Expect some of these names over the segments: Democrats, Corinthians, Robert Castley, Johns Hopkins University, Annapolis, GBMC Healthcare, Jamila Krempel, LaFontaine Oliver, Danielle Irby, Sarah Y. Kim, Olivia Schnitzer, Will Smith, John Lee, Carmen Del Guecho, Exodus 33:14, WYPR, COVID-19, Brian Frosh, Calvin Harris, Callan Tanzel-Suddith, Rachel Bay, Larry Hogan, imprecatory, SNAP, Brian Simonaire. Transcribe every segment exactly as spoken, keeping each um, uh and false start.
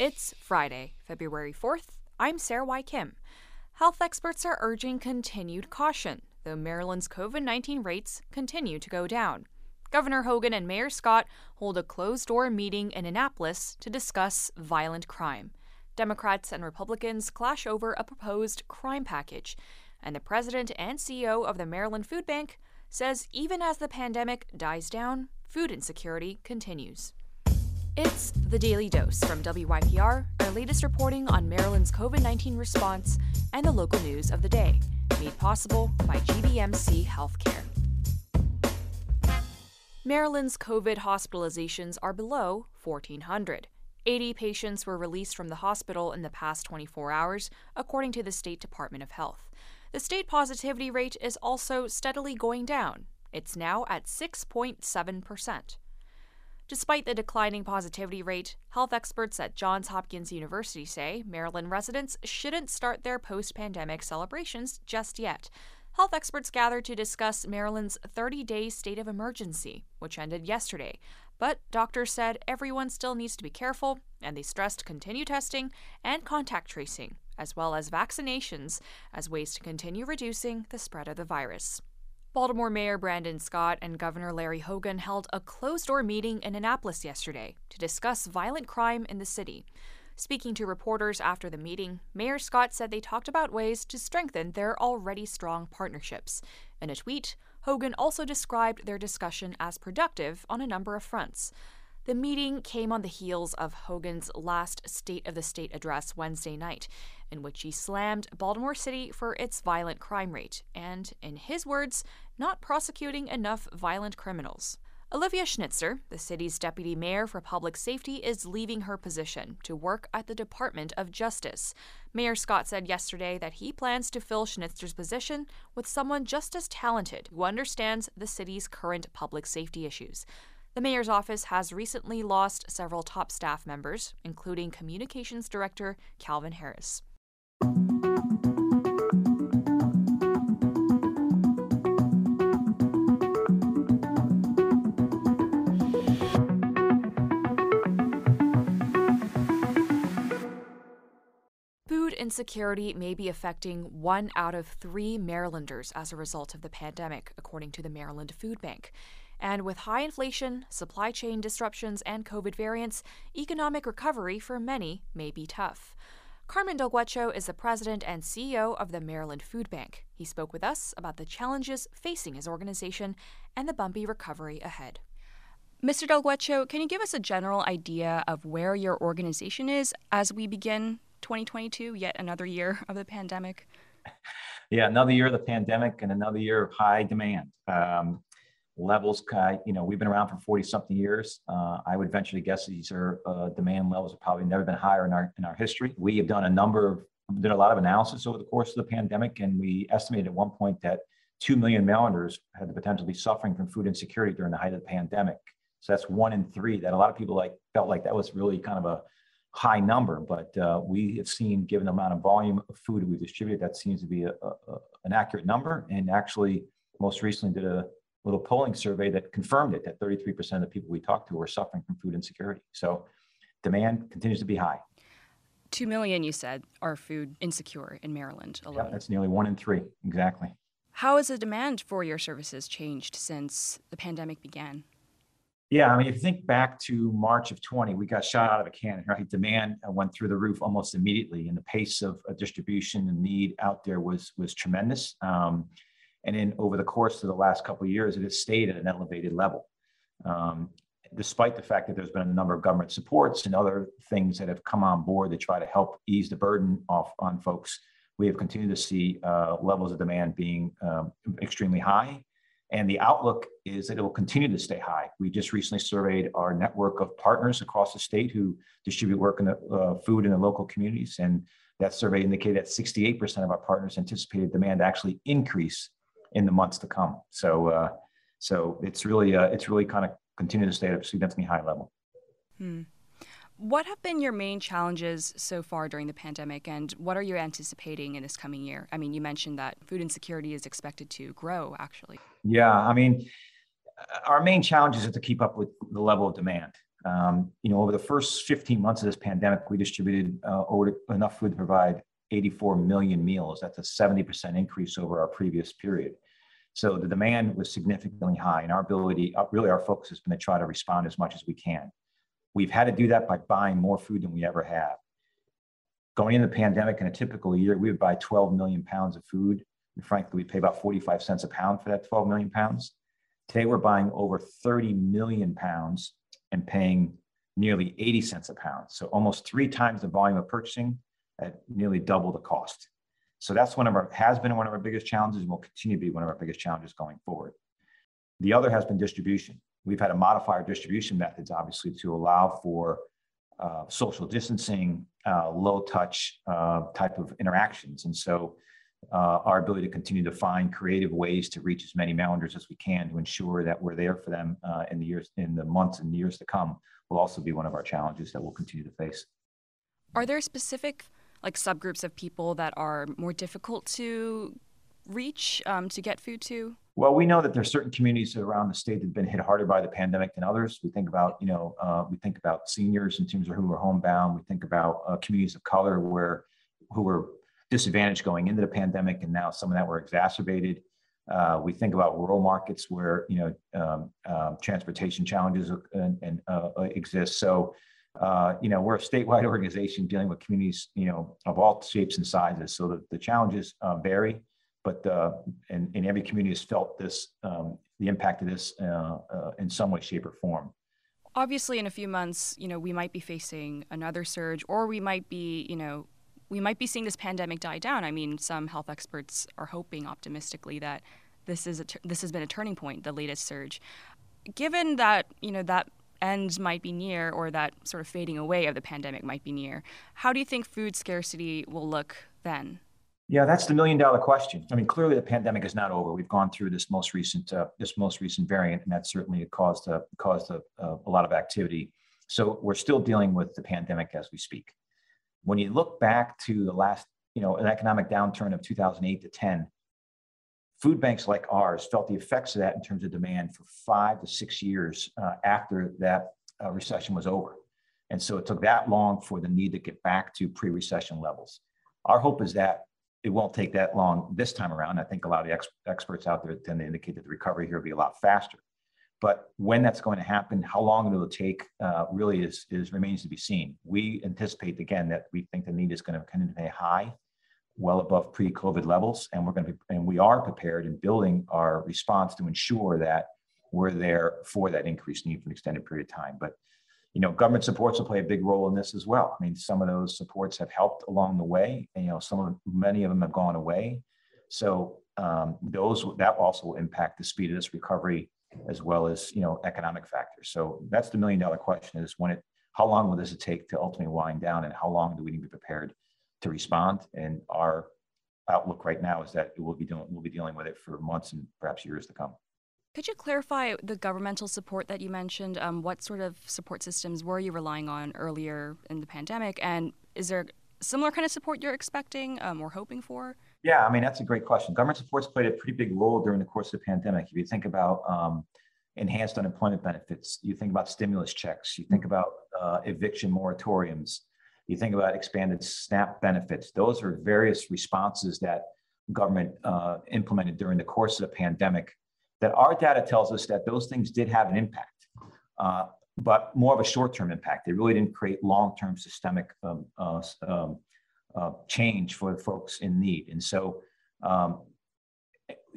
It's Friday, February fourth. I'm Sarah Y. Kim. Health experts are urging continued caution, though Maryland's COVID nineteen rates continue to go down. Governor Hogan and Mayor Scott hold a closed-door meeting in Annapolis to discuss violent crime. Democrats and Republicans clash over a proposed crime package, and the president and C E O of the Maryland Food Bank says even as the pandemic dies down, food insecurity continues. It's The Daily Dose from W Y P R, our latest reporting on Maryland's COVID nineteen response and the local news of the day, made possible by G B M C Healthcare. Maryland's COVID hospitalizations are below fourteen hundred. eighty patients were released from the hospital in the past twenty-four hours, according to the State Department of Health. The state positivity rate is also steadily going down. It's now at six point seven percent. Despite the declining positivity rate, health experts at Johns Hopkins University say Maryland residents shouldn't start their post-pandemic celebrations just yet. Health experts gathered to discuss Maryland's thirty-day state of emergency, which ended yesterday. But doctors said everyone still needs to be careful, and they stressed continued testing and contact tracing, as well as vaccinations, as ways to continue reducing the spread of the virus. Baltimore Mayor Brandon Scott and Governor Larry Hogan held a closed-door meeting in Annapolis yesterday to discuss violent crime in the city. Speaking to reporters after the meeting, Mayor Scott said they talked about ways to strengthen their already strong partnerships. In a tweet, Hogan also described their discussion as productive on a number of fronts. The meeting came on the heels of Hogan's last State of the State address Wednesday night, in which he slammed Baltimore City for its violent crime rate and, in his words, not prosecuting enough violent criminals. Olivia Schnitzer, the city's deputy mayor for public safety, is leaving her position to work at the Department of Justice. Mayor Scott said yesterday that he plans to fill Schnitzer's position with someone just as talented who understands the city's current public safety issues. The mayor's office has recently lost several top staff members, including communications director Calvin Harris. Insecurity may be affecting one out of three Marylanders as a result of the pandemic, according to the Maryland Food Bank. And with high inflation, supply chain disruptions, and COVID variants, economic recovery for many may be tough. Carmen Del Guecho is the president and C E O of the Maryland Food Bank. He spoke with us about the challenges facing his organization and the bumpy recovery ahead. Mister Del Guecho, can you give us a general idea of where your organization is as we begin twenty twenty-two, yet another year of the pandemic? Yeah, another year of the pandemic and another year of high demand. Um, levels, uh, you know, we've been around for forty something years. Uh, I would venture to guess these are uh, demand levels have probably never been higher in our in our history. We have done a number of, did a lot of analysis over the course of the pandemic, and we estimated at one point that two million Marylanders had the potential to be suffering from food insecurity during the height of the pandemic. So that's one in three. That a lot of people like felt like that was really kind of a high number, but uh, we have seen, given the amount of volume of food we've distributed, that seems to be a, a, an accurate number. And actually, most recently did a little polling survey that confirmed it, that thirty-three percent of the people we talked to were suffering from food insecurity. So demand continues to be high. Two million, you said, are food insecure in Maryland alone. Yeah, that's nearly one in three, exactly. How has the demand for your services changed since the pandemic began? Yeah, I mean, if you think back to March of twenty, we got shot out of a cannon, right? Demand went through the roof almost immediately, and the pace of distribution and need out there was was tremendous. Um, and then over the course of the last couple of years, it has stayed at an elevated level, um, despite the fact that there's been a number of government supports and other things that have come on board to try to help ease the burden off on folks. We have continued to see uh, levels of demand being um, extremely high. And the outlook is that it will continue to stay high. We just recently surveyed our network of partners across the state who distribute work in the, uh, food in the local communities. And that survey indicated that sixty-eight percent of our partners anticipated demand to actually increase in the months to come. So uh, so it's really uh, it's really kind of continued to stay at a significantly high level. Hmm. What have been your main challenges so far during the pandemic, and what are you anticipating in this coming year? I mean, you mentioned that food insecurity is expected to grow, actually. Yeah, I mean, our main challenge is to keep up with the level of demand. Um, you know, over the first fifteen months of this pandemic, we distributed uh, over enough food to provide eighty-four million meals. That's a seventy percent increase over our previous period. So the demand was significantly high, and our ability, really our focus has been to try to respond as much as we can. We've had to do that by buying more food than we ever have. Going into the pandemic in a typical year, we would buy twelve million pounds of food. And frankly, we pay about forty-five cents a pound for that twelve million pounds. Today, we're buying over thirty million pounds and paying nearly eighty cents a pound. So almost three times the volume of purchasing at nearly double the cost. So that's one of our, has been one of our biggest challenges, and will continue to be one of our biggest challenges going forward. The other has been distribution. We've had to modify our distribution methods, obviously, to allow for uh, social distancing, uh, low touch uh, type of interactions. And so uh, our ability to continue to find creative ways to reach as many Marylanders as we can to ensure that we're there for them uh, in the years, in the months and years to come will also be one of our challenges that we'll continue to face. Are there specific like subgroups of people that are more difficult to reach, um, to get food to? Well, we know that there are certain communities around the state that have been hit harder by the pandemic than others. We think about, you know, uh, we think about seniors in terms of who are homebound. We think about uh, communities of color where who were disadvantaged going into the pandemic, and now some of that were exacerbated. Uh, we think about rural markets where, you know, um, uh, transportation challenges and, and, uh, exist. So, uh, you know, we're a statewide organization dealing with communities, you know, of all shapes and sizes. So the, the challenges uh, vary. But uh, and, and every community has felt this, um, the impact of this uh, uh, in some way, shape, or form. Obviously, in a few months, you know, we might be facing another surge, or we might be, you know, we might be seeing this pandemic die down. I mean, some health experts are hoping optimistically that this is a this has been a turning point, the latest surge. Given that, you know, that end might be near, or that sort of fading away of the pandemic might be near, how do you think food scarcity will look then? Yeah, that's the million dollar question. I mean, clearly the pandemic is not over. We've gone through this most recent uh, this most recent variant, and that certainly caused a, caused a, a lot of activity. So we're still dealing with the pandemic as we speak. When you look back to the last, you know, an economic downturn of two thousand eight to ten, food banks like ours felt the effects of that in terms of demand for five to six years uh, after that uh, recession was over. And so it took that long for the need to get back to pre-recession levels. Our hope is that it won't take that long this time around. I think a lot of the ex- experts out there tend to indicate that the recovery here will be a lot faster. But when that's going to happen, how long it will take uh, really is, is remains to be seen. We anticipate, again, that we think the need is going to continue to be high, well above pre-COVID levels, and we're going to be, and we are prepared in building our response to ensure that we're there for that increased need for an extended period of time. But you know, government supports will play a big role in this as well. I mean, some of those supports have helped along the way, and you know, some of many of them have gone away. So um, those that also will impact the speed of this recovery, as well as you know, economic factors. So that's the million dollar question: is when it, how long will this take to ultimately wind down, and how long do we need to be prepared to respond? And our outlook right now is that it will be doing, we'll be dealing with it for months and perhaps years to come. Could you clarify the governmental support that you mentioned? Um, what sort of support systems were you relying on earlier in the pandemic? And is there similar kind of support you're expecting um, or hoping for? Yeah, I mean, that's a great question. Government supports played a pretty big role during the course of the pandemic. If you think about um, enhanced unemployment benefits, you think about stimulus checks, you think about uh, eviction moratoriums, you think about expanded SNAP benefits. Those are various responses that government uh, implemented during the course of the pandemic, that our data tells us that those things did have an impact, uh, but more of a short-term impact. They really didn't create long-term systemic um, uh, um, uh, change for the folks in need. And so um,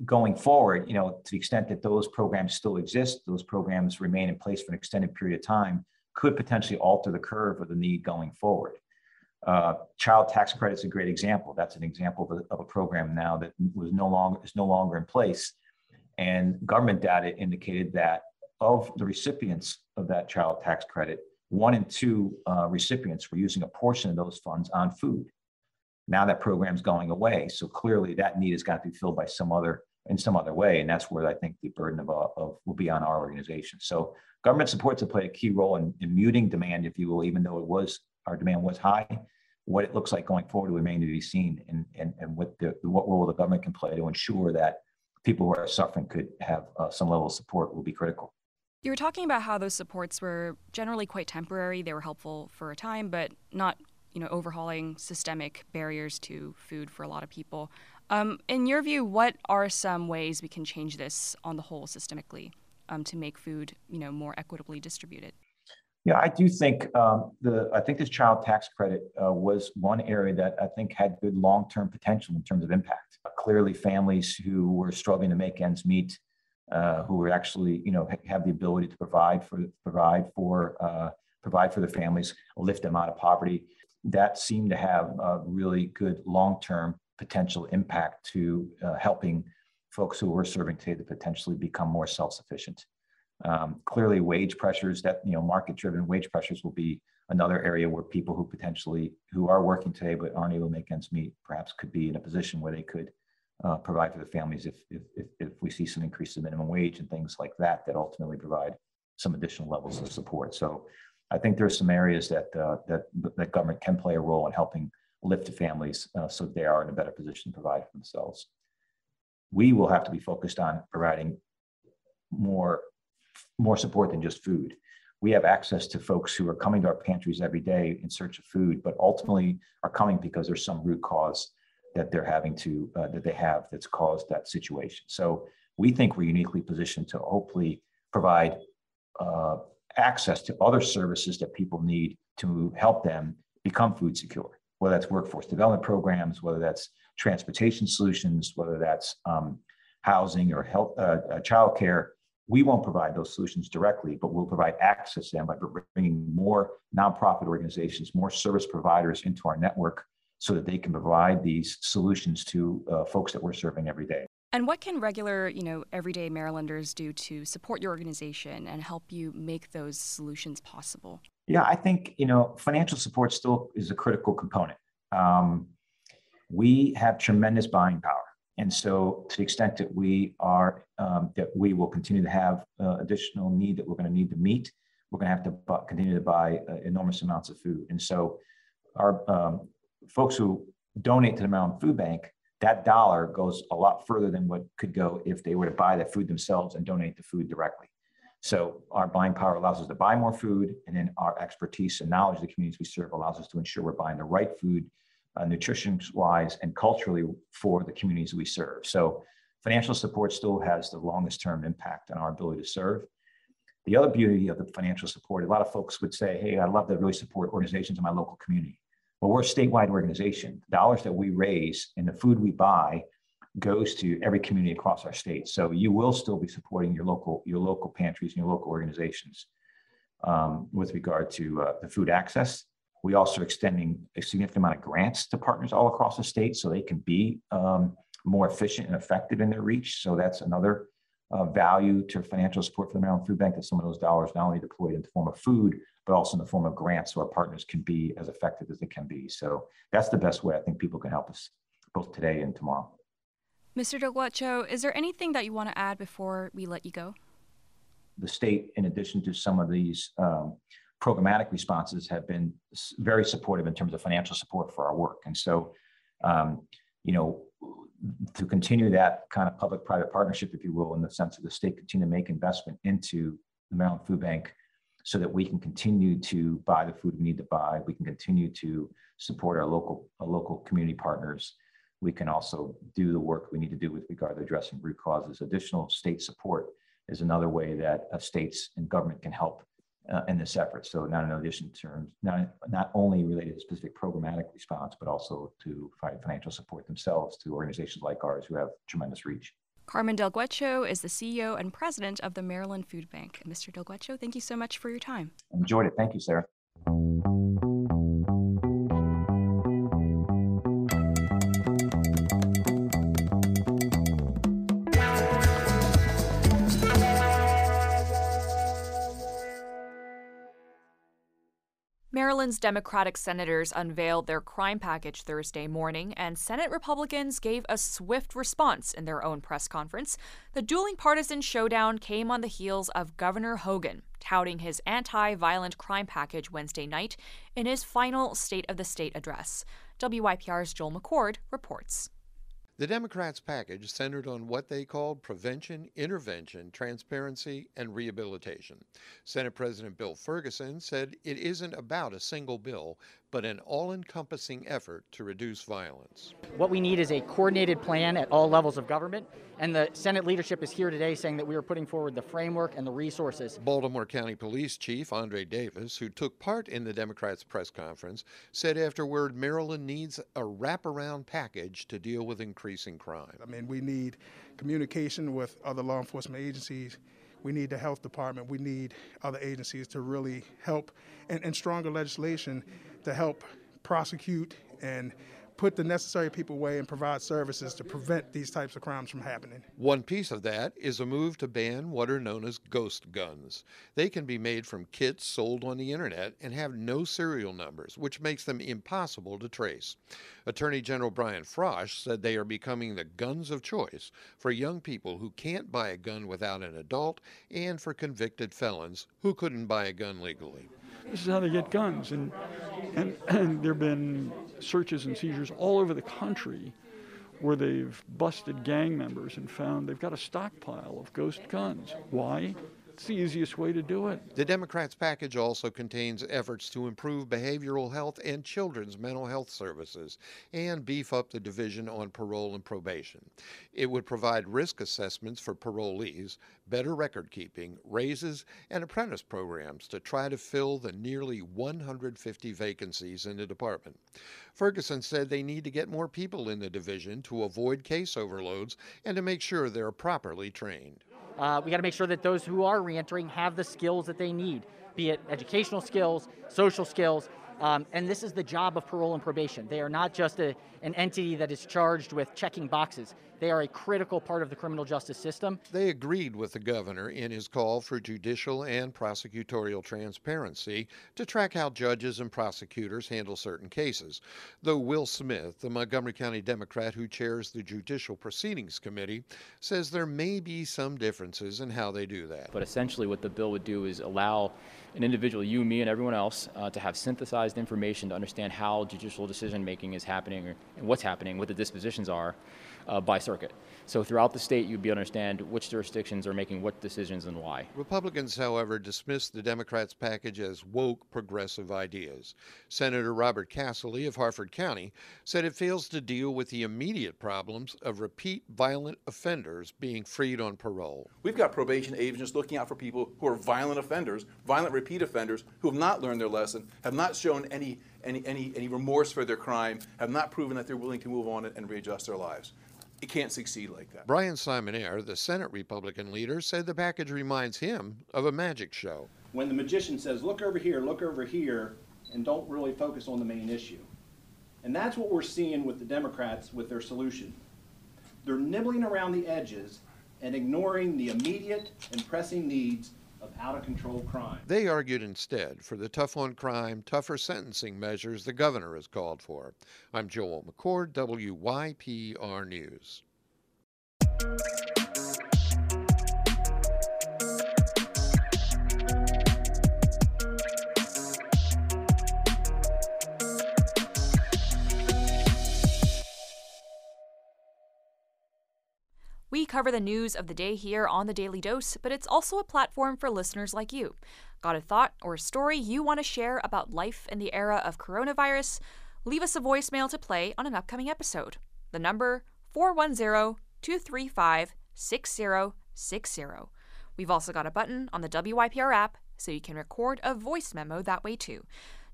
going forward, you know, to the extent that those programs still exist, those programs remain in place for an extended period of time, could potentially alter the curve of the need going forward. Uh, child tax credit is a great example. That's an example of a, of a program now that was no longer is no longer in place. And government data indicated that of the recipients of that child tax credit, one in two uh, recipients were using a portion of those funds on food. Now that program's going away, so clearly that need has got to be filled by some other in some other way, and that's where I think the burden of, of will be on our organization. So government supports have played a key role in, in muting demand, if you will, even though it was our demand was high. What it looks like going forward will remain to be seen, and and and what the what role the government can play to ensure that people who are suffering could have uh, some level of support will be critical. You were talking about how those supports were generally quite temporary. They were helpful for a time, but not, you know, overhauling systemic barriers to food for a lot of people. Um, in your view, what are some ways we can change this on the whole systemically um, to make food, you know, more equitably distributed? Yeah, I do think um, the I think this child tax credit uh, was one area that I think had good long-term potential in terms of impact. Clearly, families who were struggling to make ends meet, uh, who were actually, you know, have the ability to provide for provide for uh, provide for their families, lift them out of poverty. That seemed to have a really good long-term potential impact to uh, helping folks who were serving today to potentially become more self-sufficient. Um, clearly, wage pressures that, you know, market-driven wage pressures will be another area where people who potentially, who are working today but aren't able to make ends meet, perhaps could be in a position where they could uh, provide for their families if, if, if, if we see some increase in minimum wage and things like that, that ultimately provide some additional levels of support. So I think there are some areas that, uh, that that government can play a role in helping lift the families uh, so they are in a better position to provide for themselves. We will have to be focused on providing more more support than just food. We have access to folks who are coming to our pantries every day in search of food, but ultimately are coming because there's some root cause that they're having to, uh, that they have that's caused that situation. So we think we're uniquely positioned to hopefully provide uh, access to other services that people need to help them become food secure, whether that's workforce development programs, whether that's transportation solutions, whether that's um, housing or health, uh, uh, childcare. We won't provide those solutions directly, but we'll provide access to them by bringing more nonprofit organizations, more service providers into our network so that they can provide these solutions to uh, folks that we're serving every day. And what can regular, you know, everyday Marylanders do to support your organization and help you make those solutions possible? Yeah, I think, you know, financial support still is a critical component. Um, we have tremendous buying power. And so to the extent that we are, um, that we will continue to have uh, additional need that we're going to need to meet, we're going to have to buy, continue to buy uh, enormous amounts of food. And so our um, folks who donate to the Maryland Food Bank, that dollar goes a lot further than what could go if they were to buy the food themselves and donate the food directly. So our buying power allows us to buy more food, and then our expertise and knowledge of the communities we serve allows us to ensure we're buying the right food Uh, nutrition-wise and culturally for the communities we serve. So financial support still has the longest-term impact on our ability to serve. The other beauty of the financial support, a lot of folks would say, hey, I'd love to really support organizations in my local community. Well, we're a statewide organization. The dollars that we raise and the food we buy goes to every community across our state. So you will still be supporting your local, your local pantries and your local organizations um, with regard to uh, the food access. We also are extending a significant amount of grants to partners all across the state so they can be um, more efficient and effective in their reach. So that's another uh, value to financial support for the Maryland Food Bank, that some of those dollars not only deployed in the form of food, but also in the form of grants so our partners can be as effective as they can be. So that's the best way I think people can help us both today and tomorrow. Mister Del Guecho, is there anything that you want to add before we let you go? The state, in addition to some of these um, programmatic responses, have been very supportive in terms of financial support for our work. And so, um, you know, to continue that kind of public-private partnership, if you will, in the sense of the state continue to make investment into the Maryland Food Bank so that we can continue to buy the food we need to buy. We can continue to support our local, our local community partners. We can also do the work we need to do with regard to addressing root causes. Additional state support is another way that uh, states and government can help Uh, in this effort. So not in addition terms, not, not only related to specific programmatic response, but also to provide financial support themselves to organizations like ours who have tremendous reach. Carmen Del Guecho is the C E O and president of the Maryland Food Bank. Mister Del Guecho, thank you so much for your time. Enjoyed it. Thank you, Sarah. Maryland's Democratic senators unveiled their crime package Thursday morning, and Senate Republicans gave a swift response in their own press conference. The dueling partisan showdown came on the heels of Governor Hogan touting his anti-violent crime package Wednesday night in his final State of the State address. W Y P R's Joel McCord reports. The Democrats' package centered on what they called prevention, intervention, transparency, and rehabilitation. Senate President Bill Ferguson said it isn't about a single bill, but an all-encompassing effort to reduce violence. What we need is a coordinated plan at all levels of government, and the Senate leadership is here today saying that we are putting forward the framework and the resources. Baltimore County Police Chief Andre Davis, who took part in the Democrats' press conference, said afterward Maryland needs a wraparound package to deal with increasing crime. I mean, we need communication with other law enforcement agencies. We need the health department. We need other agencies to really help, and, and stronger legislation to help prosecute and put the necessary people away and provide services to prevent these types of crimes from happening. One piece of that is a move to ban what are known as ghost guns. They can be made from kits sold on the internet and have no serial numbers, which makes them impossible to trace. Attorney General Brian Frosh said they are becoming the guns of choice for young people who can't buy a gun without an adult and for convicted felons who couldn't buy a gun legally. This is how they get guns, and, and, and there have been searches and seizures all over the country where they've busted gang members and found they've got a stockpile of ghost guns. Why? It's the easiest way to do it. The Democrats' package also contains efforts to improve behavioral health and children's mental health services and beef up the division on parole and probation. It would provide risk assessments for parolees, better record keeping, raises, and apprentice programs to try to fill the nearly one hundred fifty vacancies in the department. Ferguson said they need to get more people in the division to avoid case overloads and to make sure they're properly trained. Uh, we got to make sure that those who are reentering have the skills that they need, be it educational skills, social skills, um, and this is the job of parole and probation. They are not just a, an entity that is charged with checking boxes. They are a critical part of the criminal justice system. They agreed with the governor in his call for judicial and prosecutorial transparency to track how judges and prosecutors handle certain cases, though Will Smith, the Montgomery County Democrat who chairs the Judicial Proceedings Committee, says there may be some differences in how they do that. But essentially what the bill would do is allow an individual, you, me, and everyone else, uh, to have synthesized information to understand how judicial decision-making is happening or, and what's happening, what the dispositions are uh, by certain circuit. So throughout the state, you'd be able to understand which jurisdictions are making what decisions and why. Republicans, however, dismissed the Democrats' package as woke, progressive ideas. Senator Robert Castley of Harford County said it fails to deal with the immediate problems of repeat violent offenders being freed on parole. We've got probation agents looking out for people who are violent offenders, violent repeat offenders, who have not learned their lesson, have not shown any, any, any, any remorse for their crime, have not proven that they're willing to move on and readjust their lives. It can't succeed like that. Brian Simonaire, the Senate Republican leader, said the package reminds him of a magic show. When the magician says, look over here, look over here, and don't really focus on the main issue. And that's what we're seeing with the Democrats with their solution. They're nibbling around the edges and ignoring the immediate and pressing needs of out-of-control crime. They argued instead for the tough on crime, tougher sentencing measures the governor has called for. I'm Joel McCord, W Y P R News. We cover the news of the day here on The Daily Dose, but it's also a platform for listeners like you. Got a thought or a story you want to share about life in the era of coronavirus? Leave us a voicemail to play on an upcoming episode. The number, four one zero, two three five, six zero six zero. We've also got a button on the W Y P R app, so you can record a voice memo that way too.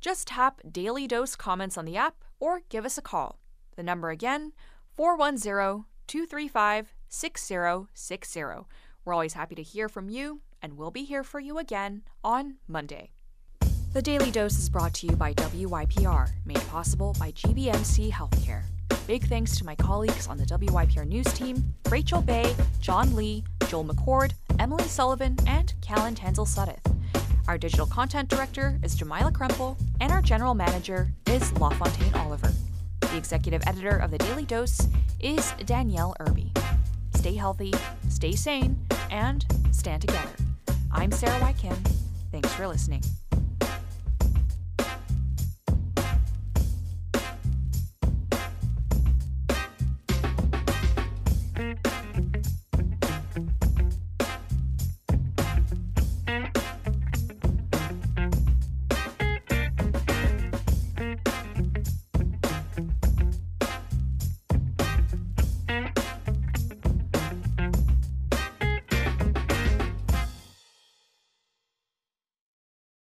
Just tap Daily Dose comments on the app or give us a call. The number again, four one zero, two three five, six zero six zero. We're always happy to hear from you, and we'll be here for you again on Monday. The Daily Dose is brought to you by W Y P R, made possible by G B M C Healthcare. Big thanks to my colleagues on the W Y P R News team, Rachel Bay, John Lee, Joel McCord, Emily Sullivan, and Callan Tanzel-Suddith. Our digital content director is Jamila Krempel, and our general manager is LaFontaine Oliver. The executive editor of The Daily Dose is Danielle Irby. Stay healthy, stay sane, and stand together. I'm Sarah Y. Kim. Thanks for listening.